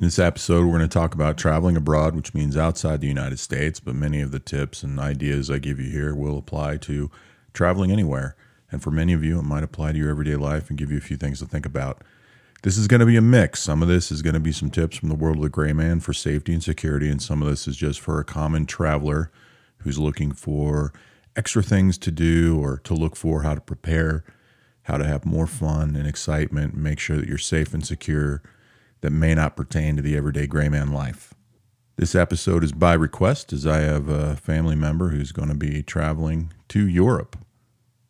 In this episode, we're going to talk about traveling abroad, which means outside the United States, but many of the tips and ideas I give you here will apply to traveling anywhere. And for many of you, it might apply to your everyday life and give you a few things to think about. This is going to be a mix. Some of this is going to be some tips from the world of the gray man for safety and security, and some of this is just for a common traveler who's looking for extra things to do or to look for, how to prepare, how to have more fun and excitement, and make sure that you're safe and secure, that may not pertain to the everyday gray man life. This episode is by request, as I have a family member who's going to be traveling to Europe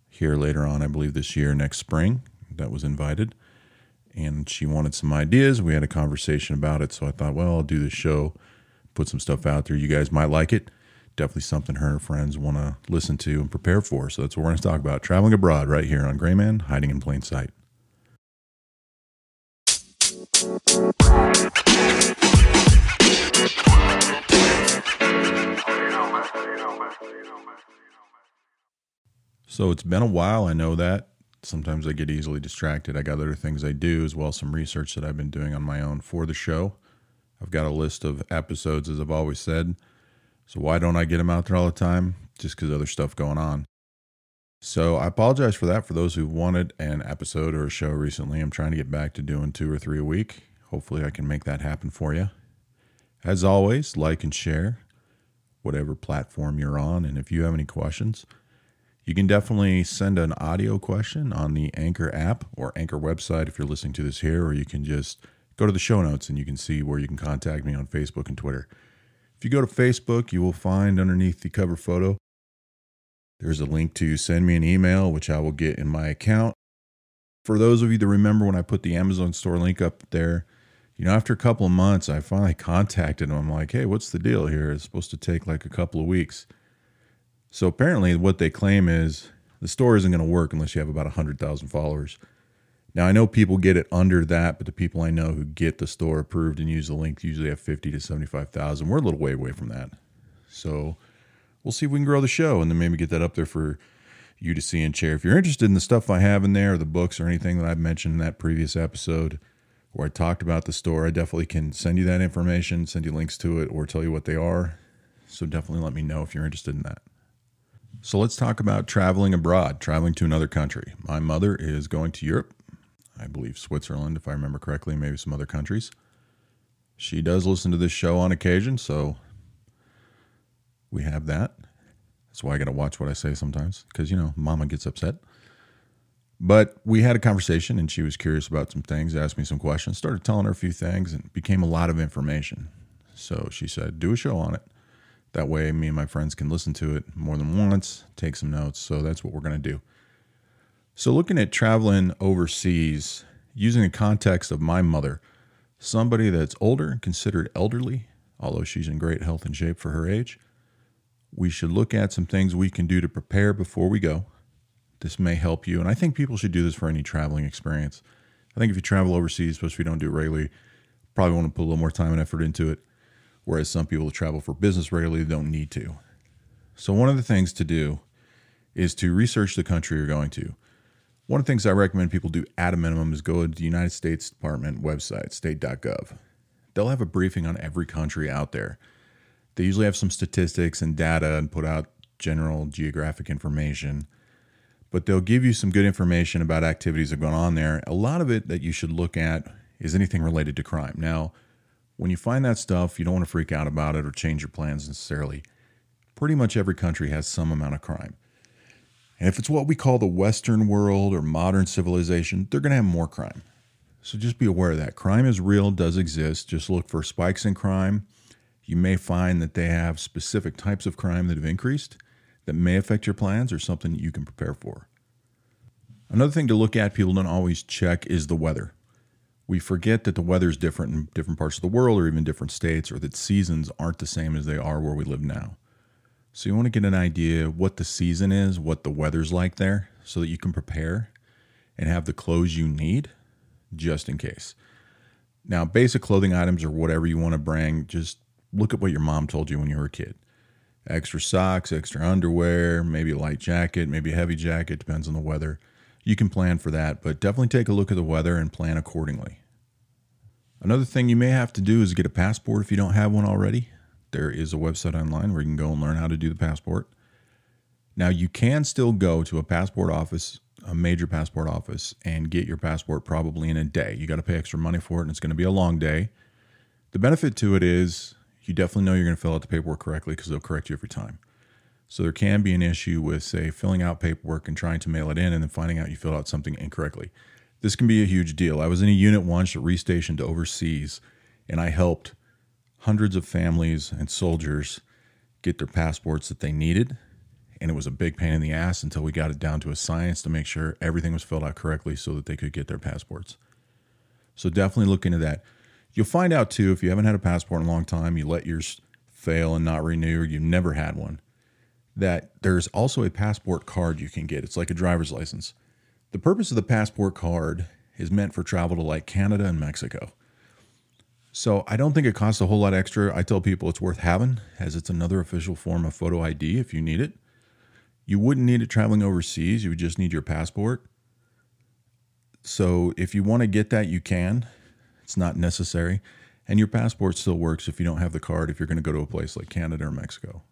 here later on, I believe this year, next spring, that was invited. And she wanted some ideas. We had a conversation about it, so I thought, well, I'll do this show, put some stuff out there. You guys might like it. Definitely something her and her friends want to listen to and prepare for. So that's what we're going to talk about, traveling abroad, right here on Gray Man, Hiding in Plain Sight. So it's been a while, I know that. Sometimes I get easily distracted. I got other things I do, as well as some research that I've been doing on my own for the show. I've got a list of episodes, as I've always said. So why don't I get them out there all the time? Just because other stuff going on. So I apologize for that, for those who wanted an episode or a show recently. I'm trying to get back to doing 2 or 3 a week. Hopefully I can make that happen for you. As always, like and share whatever platform you're on. And if you have any questions, you can definitely send an audio question on the Anchor app or Anchor website if you're listening to this here, or you can just go to the show notes and you can see where you can contact me on Facebook and Twitter. If you go to Facebook, you will find underneath the cover photo, there's a link to send me an email, which I will get in my account. For those of you that remember when I put the Amazon store link up there, you know, after a couple of months, I finally contacted them. I'm like, hey, what's the deal here? It's supposed to take like a couple of weeks. So apparently what they claim is the store isn't going to work unless you have about 100,000 followers. Now, I know people get it under that, but the people I know who get the store approved and use the link usually have 50 to 75,000. We're a little way away from that. So we'll see if we can grow the show and then maybe get that up there for you to see and share. If you're interested in the stuff I have in there or the books or anything that I've mentioned in that previous episode where I talked about the store, I definitely can send you that information, send you links to it, or tell you what they are. So definitely let me know if you're interested in that. So let's talk about traveling abroad, traveling to another country. My mother is going to Europe, I believe Switzerland, if I remember correctly, maybe some other countries. She does listen to this show on occasion, so we have that. That's why I got to watch what I say sometimes, because, you know, mama gets upset. But we had a conversation, and she was curious about some things, asked me some questions, started telling her a few things, and it became a lot of information. So she said, do a show on it. That way, me and my friends can listen to it more than once, take some notes. So that's what we're going to do. So looking at traveling overseas, using the context of my mother, somebody that's older, considered elderly, although she's in great health and shape for her age, we should look at some things we can do to prepare before we go. This may help you. And I think people should do this for any traveling experience. I think if you travel overseas, especially if you don't do it regularly, probably want to put a little more time and effort into it. Whereas some people that travel for business regularly don't need to. So one of the things to do is to research the country you're going to. One of the things I recommend people do at a minimum is go to the United States Department website, state.gov. They'll have a briefing on every country out there. They usually have some statistics and data and put out general geographic information, but they'll give you some good information about activities that have gone on there. A lot of it that you should look at is anything related to crime. Now, when you find that stuff, you don't want to freak out about it or change your plans necessarily. Pretty much every country has some amount of crime. And if it's what we call the Western world or modern civilization, they're going to have more crime. So just be aware of that. Crime is real, does exist. Just look for spikes in crime. You may find that they have specific types of crime that have increased that may affect your plans or something that you can prepare for. Another thing to look at, people don't always check, is the weather. We forget that the weather is different in different parts of the world or even different states, or that seasons aren't the same as they are where we live now. So you want to get an idea of what the season is, what the weather's like there, so that you can prepare and have the clothes you need just in case. Now, basic clothing items or whatever you want to bring, just look at what your mom told you when you were a kid. Extra socks, extra underwear, maybe a light jacket, maybe a heavy jacket, depends on the weather. You can plan for that, but definitely take a look at the weather and plan accordingly. Another thing you may have to do is get a passport if you don't have one already. There is a website online where you can go and learn how to do the passport. Now, you can still go to a passport office, a major passport office, and get your passport probably in a day. You got to pay extra money for it, and it's going to be a long day. The benefit to it is you definitely know you're going to fill out the paperwork correctly because they'll correct you every time. So there can be an issue with, say, filling out paperwork and trying to mail it in and then finding out you filled out something incorrectly. This can be a huge deal. I was in a unit once that restationed overseas, and I helped hundreds of families and soldiers get their passports that they needed. And it was a big pain in the ass until we got it down to a science to make sure everything was filled out correctly so that they could get their passports. So definitely look into that. You'll find out too, if you haven't had a passport in a long time, you let yours fail and not renew, or you've never had one, that there's also a passport card you can get. It's like a driver's license. The purpose of the passport card is meant for travel to like Canada and Mexico. So I don't think it costs a whole lot extra. I tell people it's worth having, as it's another official form of photo ID if you need it. You wouldn't need it traveling overseas. You would just need your passport. So if you want to get that, you can. It's not necessary. And your passport still works if you don't have the card, if you're going to go to a place like Canada or Mexico.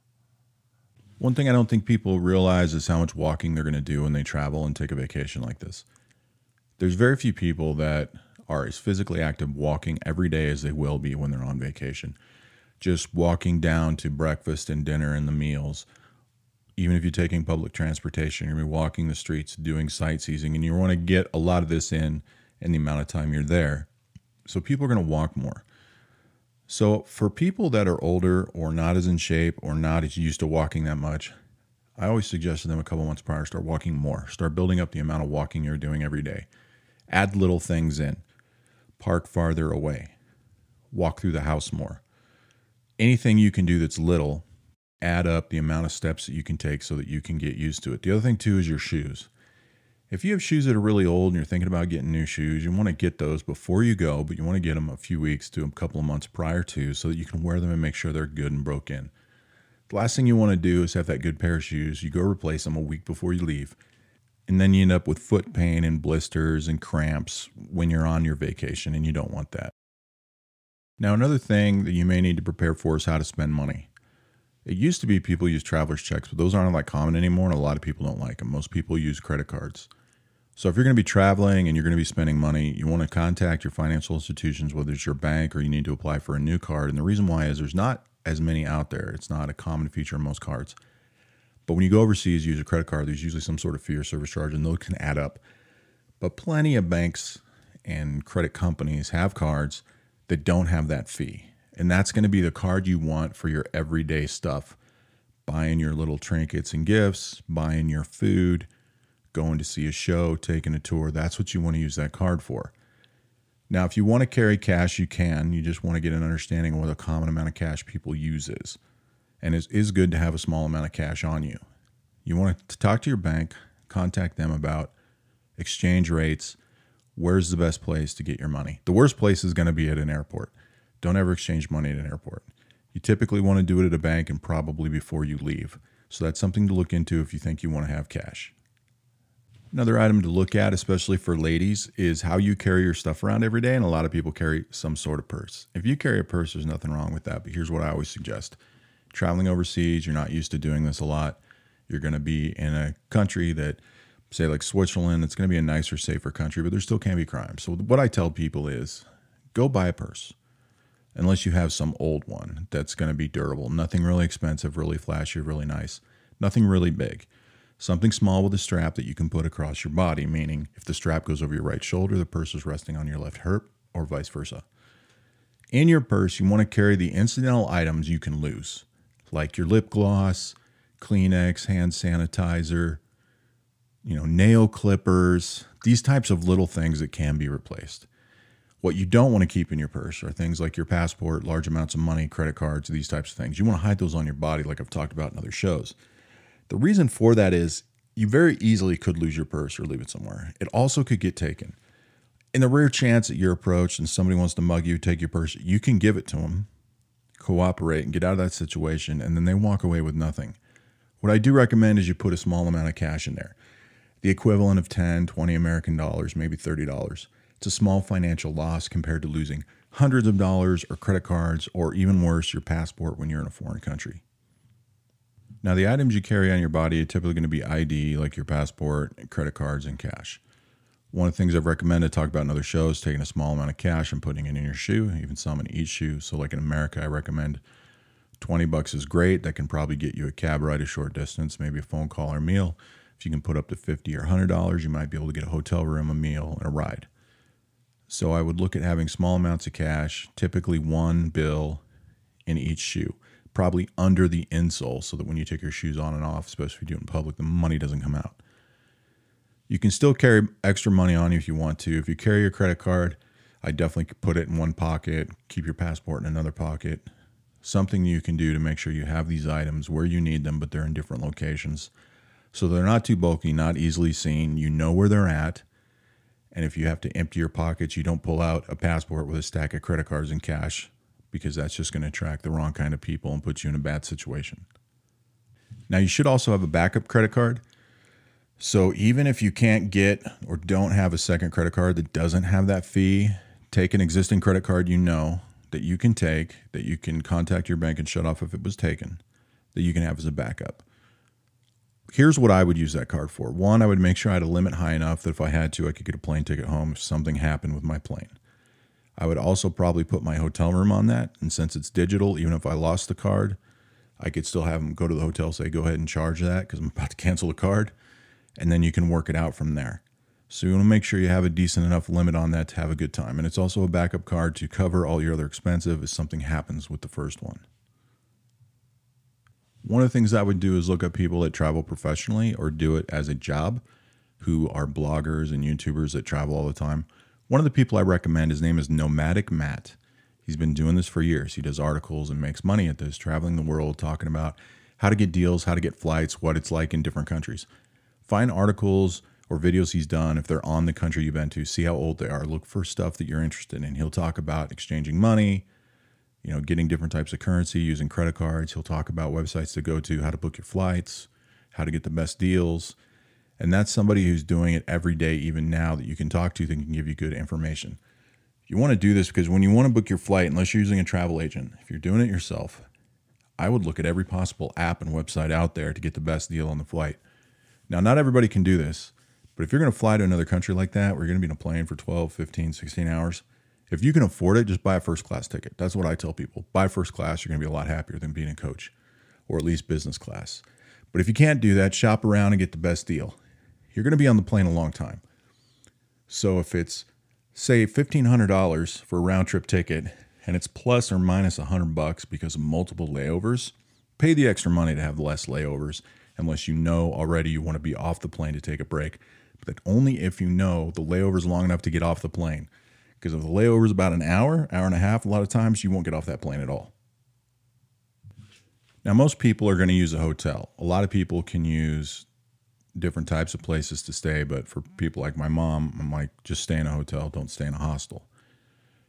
One thing I don't think people realize is how much walking they're going to do when they travel and take a vacation like this. There's very few people that are as physically active walking every day as they will be when they're on vacation. Just walking down to breakfast and dinner and the meals. Even if you're taking public transportation, you're going to be walking the streets, doing sightseeing, and you want to get a lot of this in the amount of time you're there. So people are going to walk more. So for people that are older or not as in shape or not as used to walking that much, I always suggest to them a couple months prior, start walking more. Start building up the amount of walking you're doing every day. Add little things in. Park farther away. Walk through the house more. Anything you can do that's little, add up the amount of steps that you can take so that you can get used to it. The other thing too is your shoes. If you have shoes that are really old and you're thinking about getting new shoes, you want to get those before you go, but you want to get them a few weeks to a couple of months prior to so that you can wear them and make sure they're good and broke in. The last thing you want to do is have that good pair of shoes. You go replace them a week before you leave, and then you end up with foot pain and blisters and cramps when you're on your vacation, and you don't want that. Now, another thing that you may need to prepare for is how to spend money. It used to be people use traveler's checks, but those aren't like common anymore, and a lot of people don't like them. Most people use credit cards. So if you're going to be traveling and you're going to be spending money, you want to contact your financial institutions, whether it's your bank or you need to apply for a new card. And the reason why is there's not as many out there. It's not a common feature in most cards. But when you go overseas, you use a credit card, there's usually some sort of fee or service charge, and those can add up. But plenty of banks and credit companies have cards that don't have that fee. And that's going to be the card you want for your everyday stuff. Buying your little trinkets and gifts, buying your food, going to see a show, taking a tour. That's what you want to use that card for. Now, if you want to carry cash, you can. You just want to get an understanding of what the common amount of cash people use is. And it is good to have a small amount of cash on you. You want to talk to your bank, contact them about exchange rates. Where's the best place to get your money? The worst place is going to be at an airport. Don't ever exchange money at an airport. You typically want to do it at a bank and probably before you leave. So that's something to look into if you think you want to have cash. Another item to look at, especially for ladies, is how you carry your stuff around every day. And a lot of people carry some sort of purse. If you carry a purse, there's nothing wrong with that. But here's what I always suggest. Traveling overseas, you're not used to doing this a lot. You're going to be in a country that, say like Switzerland, it's going to be a nicer, safer country, but there still can be crime. So what I tell people is go buy a purse. Unless you have some old one that's going to be durable. Nothing really expensive, really flashy, really nice. Nothing really big. Something small with a strap that you can put across your body, meaning if the strap goes over your right shoulder, the purse is resting on your left hip or vice versa. In your purse, you want to carry the incidental items you can lose, like your lip gloss, Kleenex, hand sanitizer, nail clippers, these types of little things that can be replaced. What you don't want to keep in your purse are things like your passport, large amounts of money, credit cards, these types of things. You want to hide those on your body like I've talked about in other shows. The reason for that is you very easily could lose your purse or leave it somewhere. It also could get taken. In the rare chance that you're approached and somebody wants to mug you, take your purse, you can give it to them, cooperate, and get out of that situation, and then they walk away with nothing. What I do recommend is you put a small amount of cash in there, the equivalent of $10, $20 American dollars, maybe $30. It's a small financial loss compared to losing hundreds of dollars or credit cards, or even worse, your passport when you're in a foreign country. Now, the items you carry on your body are typically going to be ID, like your passport, credit cards, and cash. One of the things I've recommended, talked about in other shows, taking a small amount of cash and putting it in your shoe, even some in each shoe. So like in America, I recommend $20 is great. That can probably get you a cab ride a short distance, maybe a phone call or a meal. If you can put up to $50 or $100, you might be able to get a hotel room, a meal, and a ride. So I would look at having small amounts of cash, typically one bill in each shoe, probably under the insole so that when you take your shoes on and off, especially if you do it in public, the money doesn't come out. You can still carry extra money on you if you want to. If you carry your credit card, I definitely put it in one pocket, keep your passport in another pocket. Something you can do to make sure you have these items where you need them, but they're in different locations. So they're not too bulky, not easily seen. You know where they're at. And if you have to empty your pockets, you don't pull out a passport with a stack of credit cards and cash, because that's just going to attract the wrong kind of people and put you in a bad situation. Now, you should also have a backup credit card. So even if you can't get or don't have a second credit card that doesn't have that fee, take an existing credit card you know that you can take, that you can contact your bank and shut off if it was taken, that you can have as a backup. Here's what I would use that card for. One, I would make sure I had a limit high enough that if I had to, I could get a plane ticket home if something happened with my plane. I would also probably put my hotel room on that. And since it's digital, even if I lost the card, I could still have them go to the hotel, say, go ahead and charge that because I'm about to cancel the card. And then you can work it out from there. So you want to make sure you have a decent enough limit on that to have a good time. And it's also a backup card to cover all your other expenses if something happens with the first one. One of the things I would do is look up people that travel professionally or do it as a job, who are bloggers and YouTubers that travel all the time. One of the people I recommend, his name is Nomadic Matt. He's been doing this for years. He does articles and makes money at this, traveling the world, talking about how to get deals, how to get flights, what it's like in different countries. Find articles or videos he's done. If they're on the country you've been to, see how old they are. Look for stuff that you're interested in. He'll talk about exchanging money, you know, getting different types of currency, using credit cards. He'll talk about websites to go to, how to book your flights, how to get the best deals. And that's somebody who's doing it every day, even now, that you can talk to that can give you good information. You want to do this because when you want to book your flight, unless you're using a travel agent, if you're doing it yourself, I would look at every possible app and website out there to get the best deal on the flight. Now, not everybody can do this, but if you're going to fly to another country like that, where you're going to be in a plane for 12, 15, 16 hours, if you can afford it, just buy a first-class ticket. That's what I tell people. Buy first class, you're going to be a lot happier than being a coach, or at least business class. But if you can't do that, shop around and get the best deal. You're going to be on the plane a long time. So if it's, say, $1,500 for a round-trip ticket, and it's plus or minus $100 because of multiple layovers, pay the extra money to have less layovers, unless you know already you want to be off the plane to take a break. But only if you know the layover is long enough to get off the plane. Because if the layover is about an hour, hour and a half, a lot of times you won't get off that plane at all. Now, most people are going to use a hotel. A lot of people can use different types of places to stay, but for people like my mom, I'm like, just stay in a hotel, don't stay in a hostel.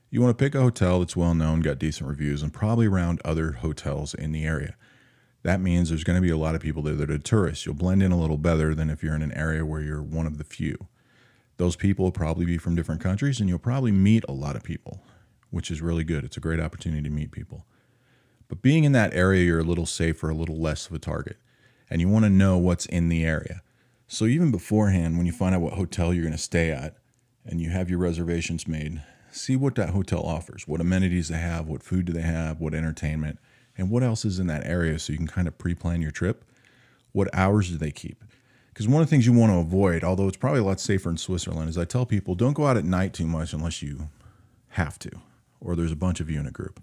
You want to pick a hotel that's well-known, got decent reviews, and probably around other hotels in the area. That means there's going to be a lot of people there that are tourists. You'll blend in a little better than if you're in an area where you're one of the few. Those people will probably be from different countries, and you'll probably meet a lot of people, which is really good. It's a great opportunity to meet people. But being in that area, you're a little safer, a little less of a target, and you want to know what's in the area. So even beforehand, when you find out what hotel you're going to stay at and you have your reservations made, see what that hotel offers, what amenities they have, what food do they have, what entertainment, and what else is in that area, so you can kind of pre-plan your trip. What hours do they keep? Because one of the things you want to avoid, although it's probably a lot safer in Switzerland, is I tell people don't go out at night too much unless you have to, or there's a bunch of you in a group.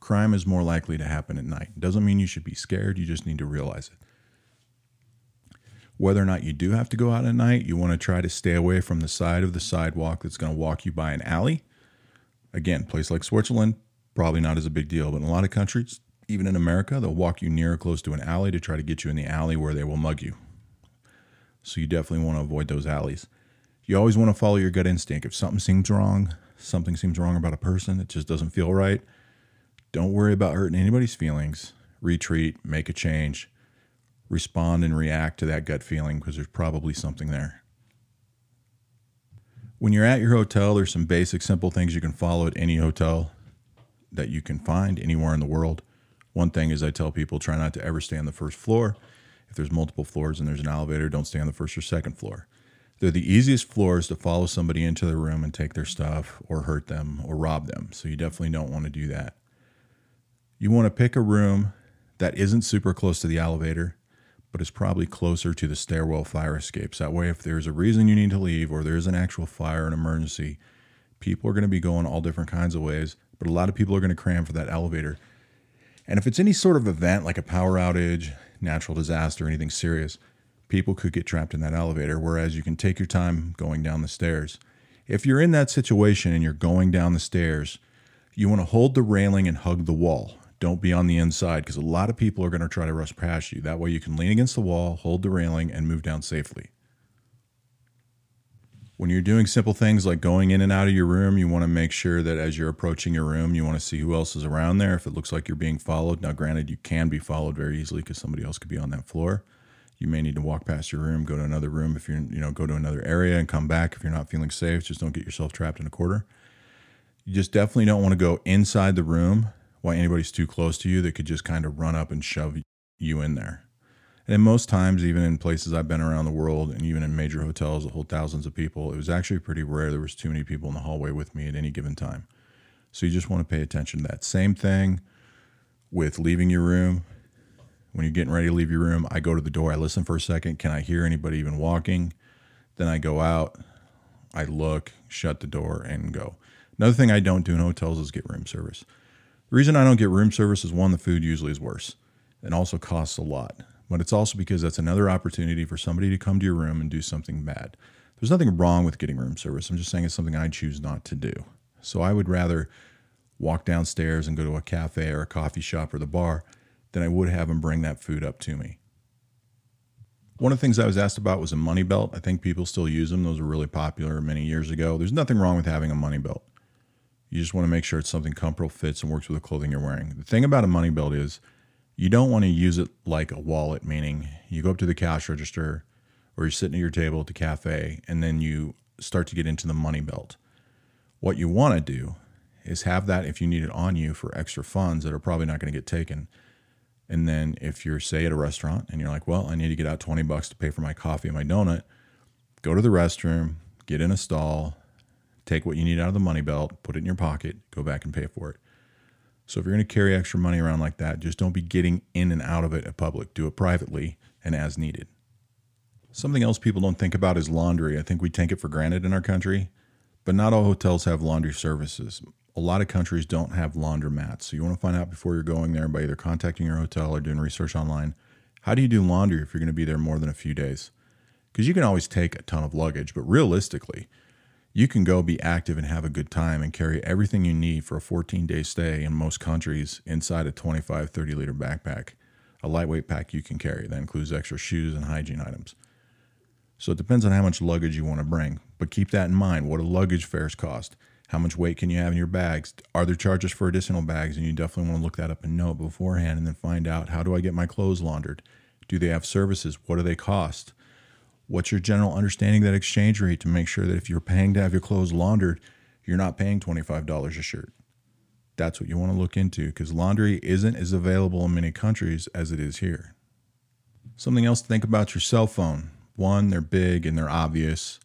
Crime is more likely to happen at night. Doesn't mean you should be scared. You just need to realize it. Whether or not you do have to go out at night, you want to try to stay away from the side of the sidewalk that's going to walk you by an alley. Again, place like Switzerland, probably not as a big deal, but in a lot of countries, even in America, they'll walk you near or close to an alley to try to get you in the alley where they will mug you. So you definitely want to avoid those alleys. You always want to follow your gut instinct. If something seems wrong about a person, it just doesn't feel right, don't worry about hurting anybody's feelings. Retreat, make a change, respond and react to that gut feeling because there's probably something there. When you're at your hotel, there's some basic, simple things you can follow at any hotel that you can find anywhere in the world. One thing is I tell people, try not to ever stay on the first floor. If there's multiple floors and there's an elevator, don't stay on the first or second floor. They're the easiest floors to follow somebody into their room and take their stuff or hurt them or rob them. So you definitely don't want to do that. You want to pick a room that isn't super close to the elevator, but it's probably closer to the stairwell fire escapes. That way, if there's a reason you need to leave or there's an actual fire, an emergency, people are going to be going all different kinds of ways, but a lot of people are going to cram for that elevator. And if it's any sort of event like a power outage, natural disaster, anything serious, people could get trapped in that elevator, whereas you can take your time going down the stairs. If you're in that situation and you're going down the stairs, you want to hold the railing and hug the wall. Don't be on the inside, because a lot of people are going to try to rush past you. That way you can lean against the wall, hold the railing, and move down safely. When you're doing simple things like going in and out of your room, you want to make sure that as you're approaching your room, you want to see who else is around there. If it looks like you're being followed, now granted, you can be followed very easily because somebody else could be on that floor. You may need to walk past your room, go to another room if you're, go to another area and come back if you're not feeling safe. Just don't get yourself trapped in a corner. You just definitely don't want to go inside the room while anybody's too close to you. They could just kind of run up and shove you in there. And most times, even in places I've been around the world and even in major hotels that hold thousands of people, it was actually pretty rare there was too many people in the hallway with me at any given time. So you just want to pay attention to that. Same thing with leaving your room. When you're getting ready to leave your room, I go to the door. I listen for a second. Can I hear anybody even walking? Then I go out. I look, shut the door, and go. Another thing I don't do in hotels is get room service. The reason I don't get room service is, one, the food usually is worse and also costs a lot. But it's also because that's another opportunity for somebody to come to your room and do something bad. There's nothing wrong with getting room service. I'm just saying it's something I choose not to do. So I would rather walk downstairs and go to a cafe or a coffee shop or the bar than I would have them bring that food up to me. One of the things I was asked about was a money belt. I think people still use them. Those were really popular many years ago. There's nothing wrong with having a money belt. You just want to make sure it's something comfortable, fits, and works with the clothing you're wearing. The thing about a money belt is, you don't want to use it like a wallet, meaning you go up to the cash register or you're sitting at your table at the cafe and then you start to get into the money belt. What you want to do is have that if you need it on you for extra funds that are probably not going to get taken. And then if you're, say, at a restaurant and you're like, well, I need to get out $20 to pay for my coffee and my donut, go to the restroom, get in a stall, take what you need out of the money belt, put it in your pocket, go back and pay for it. So if you're going to carry extra money around like that, just don't be getting in and out of it in public. Do it privately and as needed. Something else people don't think about is laundry. I think we take it for granted in our country, but not all hotels have laundry services. A lot of countries don't have laundromats. So you want to find out before you're going there by either contacting your hotel or doing research online. How do you do laundry if you're going to be there more than a few days? Because you can always take a ton of luggage, but realistically, you can go be active and have a good time and carry everything you need for a 14-day stay in most countries inside a 25, 30-liter backpack, a lightweight pack you can carry. That includes extra shoes and hygiene items. So it depends on how much luggage you want to bring, but keep that in mind. What do luggage fares cost? How much weight can you have in your bags? Are there charges for additional bags? And you definitely want to look that up and know it beforehand and then find out, how do I get my clothes laundered? Do they have services? What do they cost? What's your general understanding of that exchange rate to make sure that if you're paying to have your clothes laundered, you're not paying $25 a shirt? That's what you want to look into, because laundry isn't as available in many countries as it is here. Something else to think about, your cell phone. One, they're big and they're obvious,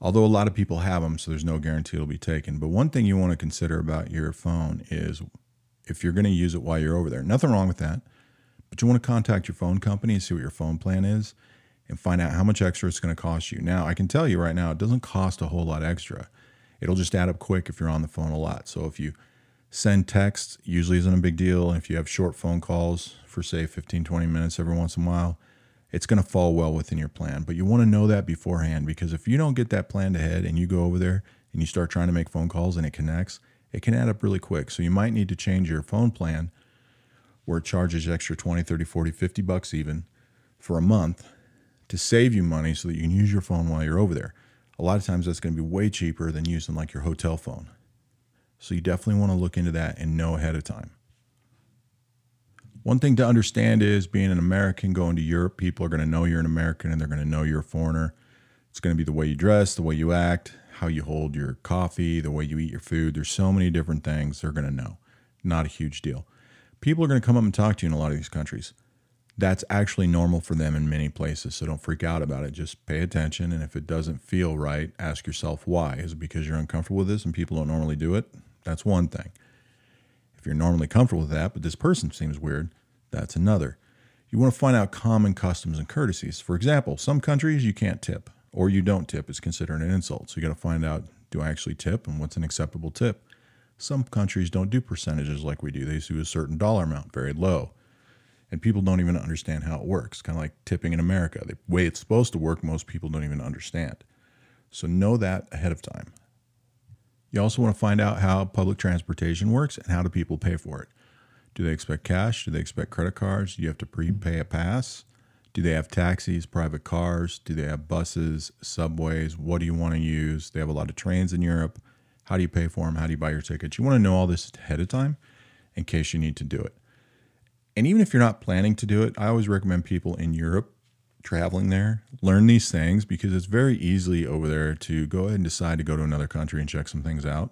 although a lot of people have them, so there's no guarantee it'll be taken. But one thing you want to consider about your phone is if you're going to use it while you're over there. Nothing wrong with that, but you want to contact your phone company and see what your phone plan is, and find out how much extra it's going to cost you. Now, I can tell you right now, it doesn't cost a whole lot extra. It'll just add up quick if you're on the phone a lot. So if you send texts, usually isn't a big deal. And if you have short phone calls for, say, 15, 20 minutes every once in a while, it's going to fall well within your plan. But you want to know that beforehand, because if you don't get that planned ahead and you go over there and you start trying to make phone calls and it connects, it can add up really quick. So you might need to change your phone plan where it charges extra 20, 30, 40, $50 even for a month, to save you money so that you can use your phone while you're over there. A lot of times that's going to be way cheaper than using like your hotel phone. So you definitely want to look into that and know ahead of time. One thing to understand is, being an American going to Europe, people are going to know you're an American and they're going to know you're a foreigner. It's going to be the way you dress, the way you act, how you hold your coffee, the way you eat your food. There's so many different things they're going to know. Not a huge deal. People are going to come up and talk to you in a lot of these countries. That's actually normal for them in many places, so don't freak out about it. Just pay attention, and if it doesn't feel right, ask yourself why. Is it because you're uncomfortable with this and people don't normally do it? That's one thing. If you're normally comfortable with that, but this person seems weird, that's another. You want to find out common customs and courtesies. For example, some countries you can't tip, or you don't tip. It's considered an insult. So you got to find out, do I actually tip, and what's an acceptable tip? Some countries don't do percentages like we do. They do a certain dollar amount, very low. And people don't even understand how it works. Kind of like tipping in America. The way it's supposed to work, most people don't even understand. So know that ahead of time. You also want to find out how public transportation works and how do people pay for it. Do they expect cash? Do they expect credit cards? Do you have to prepay a pass? Do they have taxis, private cars? Do they have buses, subways? What do you want to use? They have a lot of trains in Europe. How do you pay for them? How do you buy your tickets? You want to know all this ahead of time in case you need to do it. And even if you're not planning to do it, I always recommend people in Europe traveling there, learn these things, because it's very easy over there to go ahead and decide to go to another country and check some things out,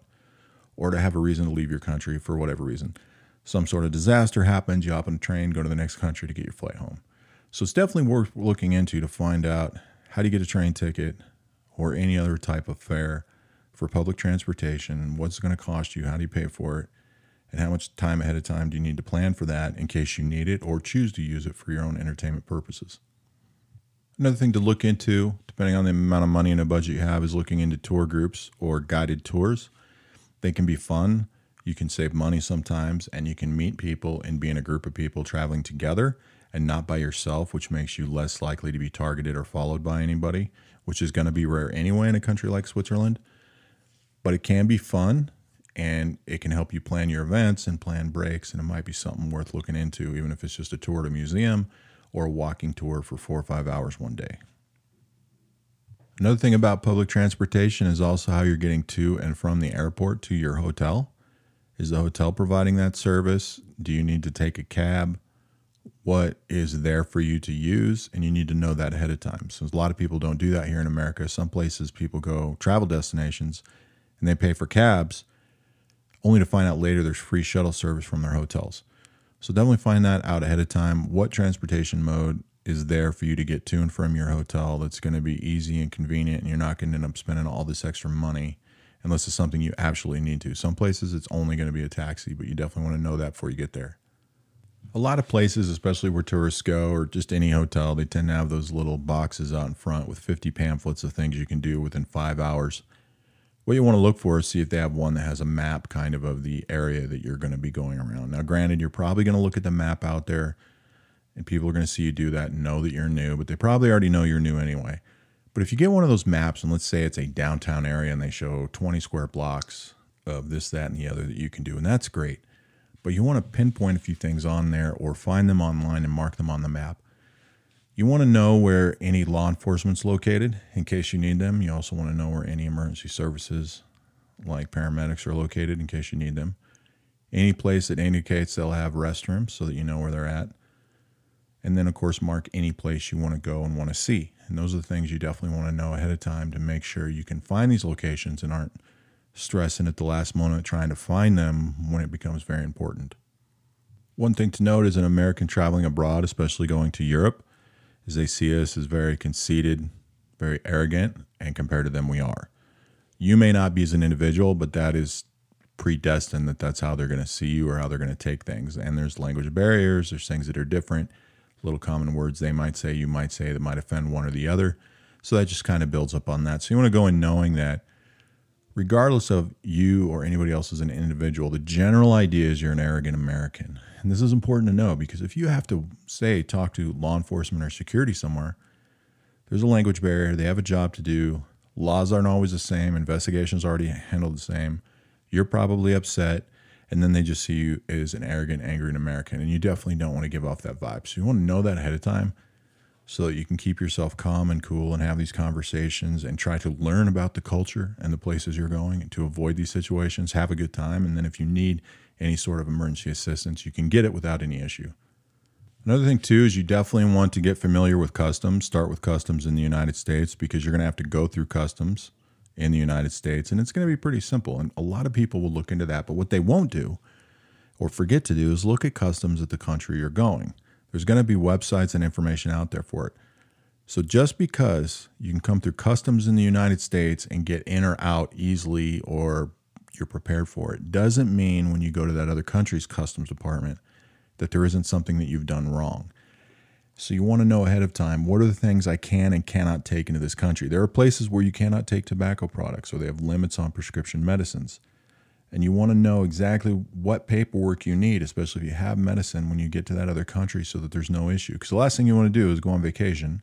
or to have a reason to leave your country for whatever reason. Some sort of disaster happens, you hop on a train, go to the next country to get your flight home. So it's definitely worth looking into to find out how do you get a train ticket or any other type of fare for public transportation, what's it going to cost you, how do you pay for it, and how much time ahead of time do you need to plan for that in case you need it or choose to use it for your own entertainment purposes. Another thing to look into, depending on the amount of money and a budget you have, is looking into tour groups or guided tours. They can be fun. You can save money sometimes, and you can meet people and be in a group of people traveling together and not by yourself, which makes you less likely to be targeted or followed by anybody, which is going to be rare anyway in a country like Switzerland. But it can be fun, and it can help you plan your events and plan breaks, and it might be something worth looking into, even if it's just a tour at a museum or a walking tour for 4 or 5 hours one day. Another thing about public transportation is also how you're getting to and from the airport to your hotel. Is the hotel providing that service? Do you need to take a cab? What is there for you to use? And you need to know that ahead of time. So a lot of people don't do that here in America. Some places people go travel destinations and they pay for cabs, only to find out later there's free shuttle service from their hotels. So definitely find that out ahead of time. What transportation mode is there for you to get to and from your hotel that's going to be easy and convenient, and you're not going to end up spending all this extra money unless it's something you absolutely need to. Some places it's only going to be a taxi, but you definitely want to know that before you get there. A lot of places, especially where tourists go or just any hotel, they tend to have those little boxes out in front with 50 pamphlets of things you can do within 5 hours. What you want to look for is see if they have one that has a map kind of the area that you're going to be going around. Now, granted, you're probably going to look at the map out there and people are going to see you do that and know that you're new, but they probably already know you're new anyway. But if you get one of those maps, and let's say it's a downtown area and they show 20 square blocks of this, that, and the other that you can do, and that's great. But you want to pinpoint a few things on there or find them online and mark them on the map. You want to know where any law enforcement's located in case you need them. You also want to know where any emergency services like paramedics are located in case you need them. Any place that indicates they'll have restrooms so that you know where they're at. And then, of course, mark any place you want to go and want to see. And those are the things you definitely want to know ahead of time to make sure you can find these locations and aren't stressing at the last moment trying to find them when it becomes very important. One thing to note is an American traveling abroad, especially going to Europe, is they see us as very conceited, very arrogant, and compared to them, we are. You may not be as an individual, but that is predestined that that's how they're going to see you or how they're going to take things. And there's language barriers, there's things that are different, little common words they might say, you might say, that might offend one or the other. So that just kind of builds up on that. So you want to go in knowing that regardless of you or anybody else as an individual, the general idea is you're an arrogant American. And this is important to know because if you have to, say, talk to law enforcement or security somewhere, there's a language barrier. They have a job to do. Laws aren't always the same. Investigations are already handled the same. You're probably upset. And then they just see you as an arrogant, angry American. And you definitely don't want to give off that vibe. So you want to know that ahead of time so that you can keep yourself calm and cool and have these conversations and try to learn about the culture and the places you're going and to avoid these situations, have a good time. And then if you need any sort of emergency assistance, you can get it without any issue. Another thing too is you definitely want to get familiar with customs. Start with customs in the United States because you're going to have to go through customs in the United States, and it's going to be pretty simple. And a lot of people will look into that, but what they won't do or forget to do is look at customs at the country you're going. There's going to be websites and information out there for it. So just because you can come through customs in the United States and get in or out easily or you're prepared for it, doesn't mean when you go to that other country's customs department that there isn't something that you've done wrong. So you want to know ahead of time, what are the things I can and cannot take into this country? There are places where you cannot take tobacco products, or they have limits on prescription medicines. And you want to know exactly what paperwork you need, especially if you have medicine, when you get to that other country, so that there's no issue. Because the last thing you want to do is go on vacation,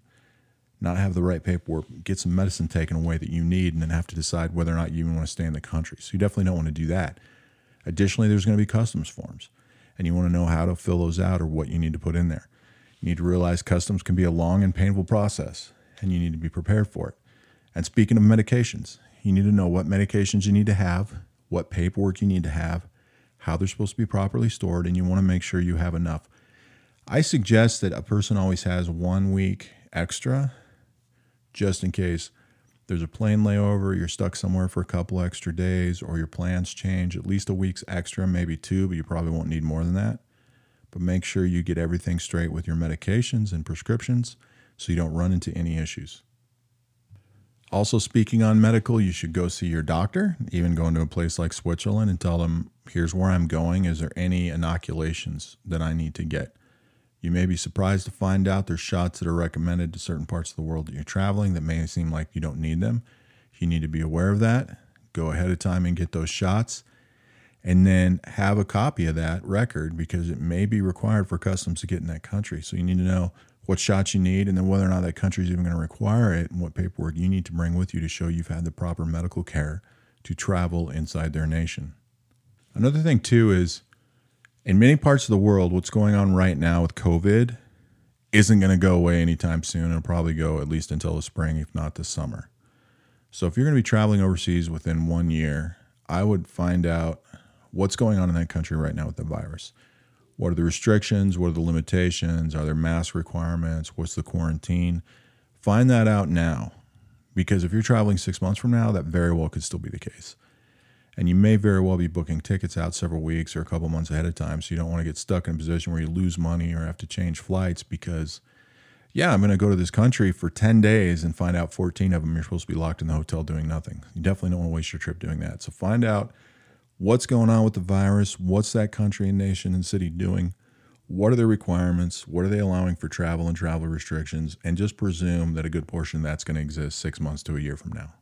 not have the right paperwork, get some medicine taken away that you need, and then have to decide whether or not you even want to stay in the country. So you definitely don't want to do that. Additionally, there's going to be customs forms, and you want to know how to fill those out or what you need to put in there. You need to realize customs can be a long and painful process, and you need to be prepared for it. And speaking of medications, you need to know what medications you need to have, what paperwork you need to have, how they're supposed to be properly stored, and you want to make sure you have enough. I suggest that a person always has 1 week extra, just in case there's a plane layover, you're stuck somewhere for a couple extra days, or your plans change. At least a week's extra, maybe two, but you probably won't need more than that. But make sure you get everything straight with your medications and prescriptions so you don't run into any issues. Also, speaking on medical, you should go see your doctor, even go into a place like Switzerland and tell them, here's where I'm going. Is there any inoculations that I need to get? You may be surprised to find out there's shots that are recommended to certain parts of the world that you're traveling that may seem like you don't need them. You need to be aware of that. Go ahead of time and get those shots, and then have a copy of that record, because it may be required for customs to get in that country. So you need to know what shots you need, and then whether or not that country is even going to require it, and what paperwork you need to bring with you to show you've had the proper medical care to travel inside their nation. Another thing too is, in many parts of the world, what's going on right now with COVID isn't going to go away anytime soon. It'll probably go at least until the spring, if not the summer. So if you're going to be traveling overseas within 1 year, I would find out what's going on in that country right now with the virus. What are the restrictions? What are the limitations? Are there mask requirements? What's the quarantine? Find that out now, because if you're traveling 6 months from now, that very well could still be the case. And you may very well be booking tickets out several weeks or a couple months ahead of time. So you don't want to get stuck in a position where you lose money or have to change flights because, yeah, I'm going to go to this country for 10 days and find out 14 of them you're supposed to be locked in the hotel doing nothing. You definitely don't want to waste your trip doing that. So find out what's going on with the virus. What's that country and nation and city doing? What are their requirements? What are they allowing for travel and travel restrictions? And just presume that a good portion of that's going to exist 6 months to a year from now.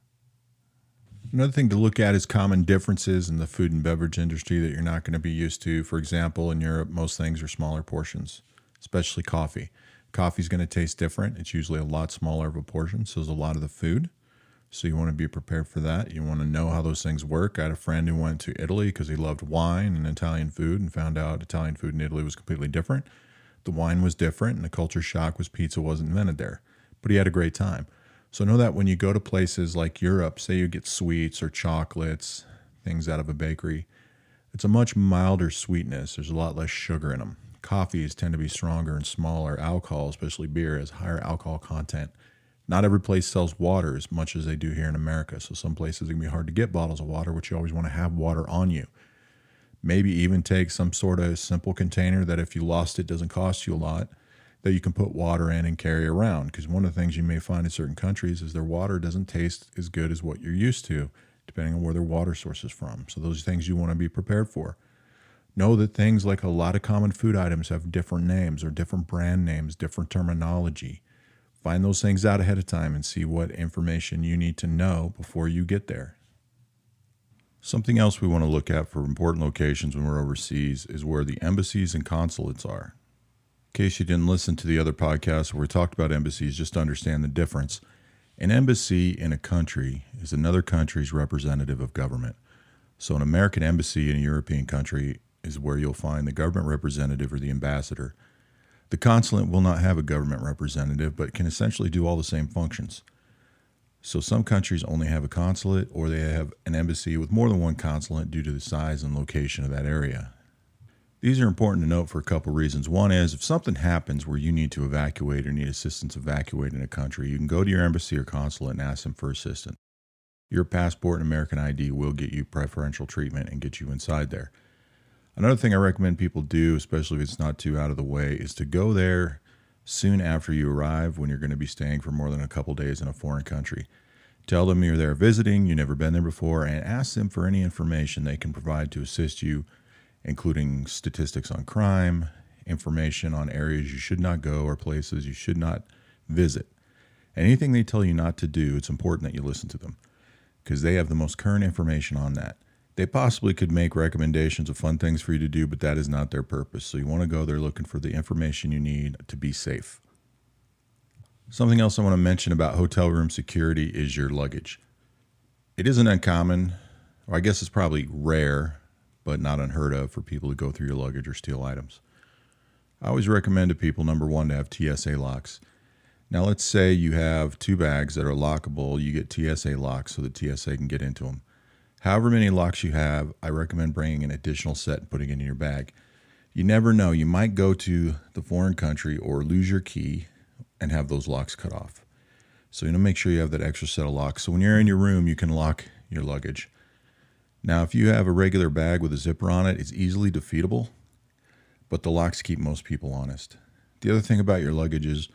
Another thing to look at is common differences in the food and beverage industry that you're not going to be used to. For example, in Europe, most things are smaller portions, especially coffee. Coffee is going to taste different. It's usually a lot smaller of a portion, so is a lot of the food. So you want to be prepared for that. You want to know how those things work. I had a friend who went to Italy because he loved wine and Italian food, and found out Italian food in Italy was completely different. The wine was different, and the culture shock was pizza wasn't invented there. But he had a great time. So know that when you go to places like Europe, say you get sweets or chocolates, things out of a bakery, it's a much milder sweetness. There's a lot less sugar in them. Coffees tend to be stronger and smaller. Alcohol, especially beer, has higher alcohol content. Not every place sells water as much as they do here in America. So some places it can be hard to get bottles of water, which you always want to have water on you. Maybe even take some sort of simple container that if you lost it doesn't cost you a lot, that you can put water in and carry around. Because one of the things you may find in certain countries is their water doesn't taste as good as what you're used to, depending on where their water source is from. So those are things you want to be prepared for. Know that things like a lot of common food items have different names or different brand names, different terminology. Find those things out ahead of time and see what information you need to know before you get there. Something else we want to look at for important locations when we're overseas is where the embassies and consulates are. In case you didn't listen to the other podcast where we talked about embassies, just to understand the difference. An embassy in a country is another country's representative of government. So an American embassy in a European country is where you'll find the government representative or the ambassador. The consulate will not have a government representative, but can essentially do all the same functions. So some countries only have a consulate, or they have an embassy with more than one consulate due to the size and location of that area. These are important to note for a couple reasons. One is if something happens where you need to evacuate or need assistance evacuating a country, you can go to your embassy or consulate and ask them for assistance. your passport and American ID will get you preferential treatment and get you inside there. Another thing I recommend people do, especially if it's not too out of the way, is to go there soon after you arrive when you're going to be staying for more than a couple days in a foreign country. Tell them you're there visiting, you've never been there before, and ask them for any information they can provide to assist you, including statistics on crime, information on areas you should not go or places you should not visit. Anything they tell you not to do, it's important that you listen to them because they have the most current information on that. They possibly could make recommendations of fun things for you to do, but that is not their purpose. So you want to go there looking for the information you need to be safe. Something else I want to mention about hotel room security is your luggage. It isn't uncommon, or I guess it's probably rare, but not unheard of for people to go through your luggage or steal items. I always recommend to people, number one, to have TSA locks. Now, let's say you have two bags that are lockable. You get TSA locks so that TSA can get into them. However many locks you have, I recommend bringing an additional set and putting it in your bag. You never know. You might go to the foreign country or lose your key and have those locks cut off. So, make sure you have that extra set of locks. So when you're in your room, you can lock your luggage. Now, if you have a regular bag with a zipper on it, it's easily defeatable, but the locks keep most people honest. The other thing about your luggage is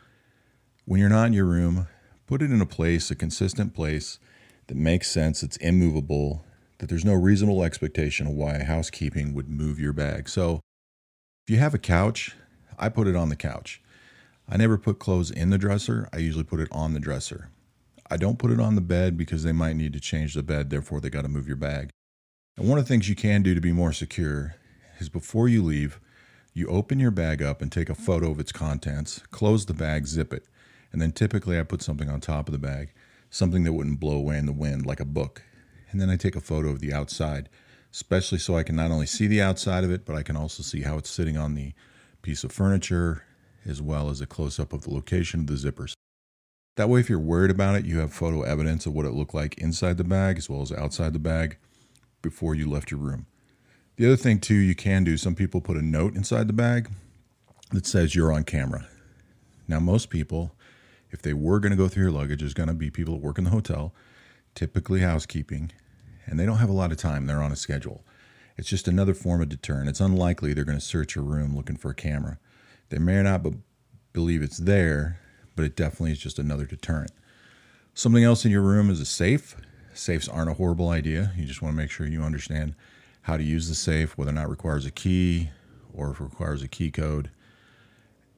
when you're not in your room, put it in a consistent place that makes sense, it's immovable, that there's no reasonable expectation of why housekeeping would move your bag. So if you have a couch, I put it on the couch. I never put clothes in the dresser. I usually put it on the dresser. I don't put it on the bed because they might need to change the bed. Therefore, they got to move your bag. And one of the things you can do to be more secure is before you leave, you open your bag up and take a photo of its contents, close the bag, zip it. And then typically I put something on top of the bag, something that wouldn't blow away in the wind, like a book. And then I take a photo of the outside, especially so I can not only see the outside of it, but I can also see how it's sitting on the piece of furniture, as well as a close-up of the location of the zippers. That way, if you're worried about it, you have photo evidence of what it looked like inside the bag, as well as outside the bag, before you left your room. The other thing too you can do, some people put a note inside the bag that says you're on camera. Now most people, if they were going to go through your luggage, there's going to be people that work in the hotel, typically housekeeping, and they don't have a lot of time, they're on a schedule. It's just another form of deterrent. It's unlikely they're going to search your room looking for a camera. They may not believe it's there, but it definitely is just another deterrent. Something else in your room is a safe. Safes aren't a horrible idea. You just want to make sure you understand how to use the safe, whether or not it requires a key or if it requires a key code.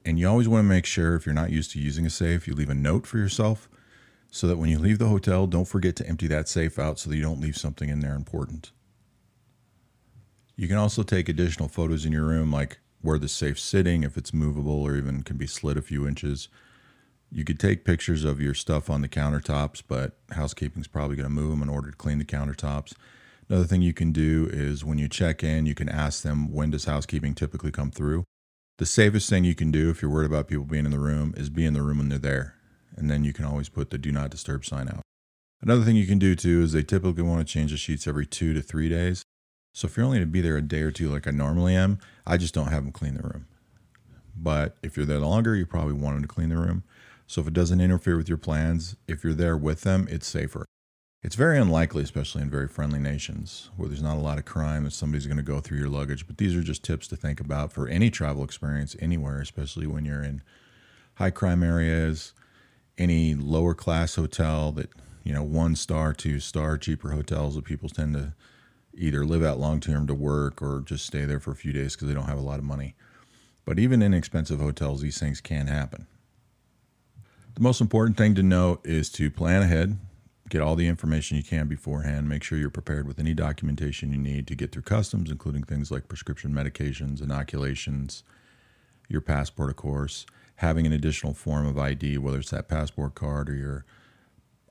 And you always want to make sure if you're not used to using a safe, you leave a note for yourself so that when you leave the hotel, don't forget to empty that safe out so that you don't leave something in there important. You can also take additional photos in your room, like where the safe's sitting, if it's movable or even can be slid a few inches. You could take pictures of your stuff on the countertops, but housekeeping's probably going to move them in order to clean the countertops. Another thing you can do is when you check in, you can ask them, when does housekeeping typically come through? The safest thing you can do if you're worried about people being in the room is be in the room when they're there. And then you can always put the do not disturb sign out. Another thing you can do too is they typically want to change the sheets every 2 to 3 days. So if you're only going to be there a day or two like I normally am, I just don't have them clean the room. But if you're there longer, you probably want them to clean the room. So if it doesn't interfere with your plans, if you're there with them, it's safer. It's very unlikely, especially in very friendly nations where there's not a lot of crime, that somebody's going to go through your luggage. But these are just tips to think about for any travel experience anywhere, especially when you're in high crime areas, any lower class hotel that, 1-star, 2-star, cheaper hotels that people tend to either live out long-term to work or just stay there for a few days because they don't have a lot of money. But even in expensive hotels, these things can happen. The most important thing to know is to plan ahead, get all the information you can beforehand, make sure you're prepared with any documentation you need to get through customs, including things like prescription medications, inoculations, your passport, of course, having an additional form of ID, whether it's that passport card or your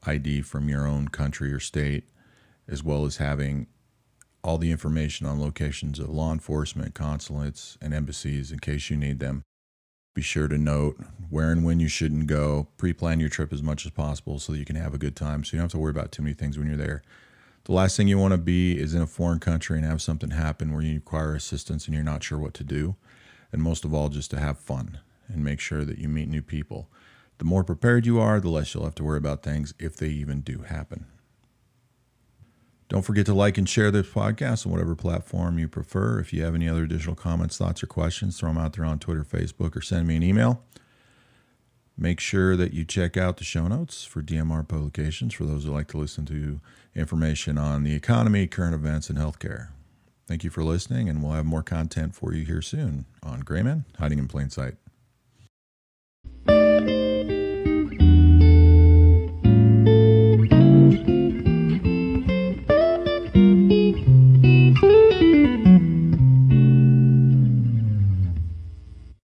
ID from your own country or state, as well as having all the information on locations of law enforcement, consulates, and embassies in case you need them. Be sure to note where and when you shouldn't go. Pre-plan your trip as much as possible so that you can have a good time so you don't have to worry about too many things when you're there. The last thing you want to be is in a foreign country and have something happen where you require assistance and you're not sure what to do. And most of all, just to have fun and make sure that you meet new people. The more prepared you are, the less you'll have to worry about things if they even do happen. Don't forget to like and share this podcast on whatever platform you prefer. If you have any other additional comments, thoughts, or questions, throw them out there on Twitter, Facebook, or send me an email. Make sure that you check out the show notes for DMR Publications for those who like to listen to information on the economy, current events, and healthcare. Thank you for listening, and we'll have more content for you here soon on Gray Men Hiding in Plain Sight.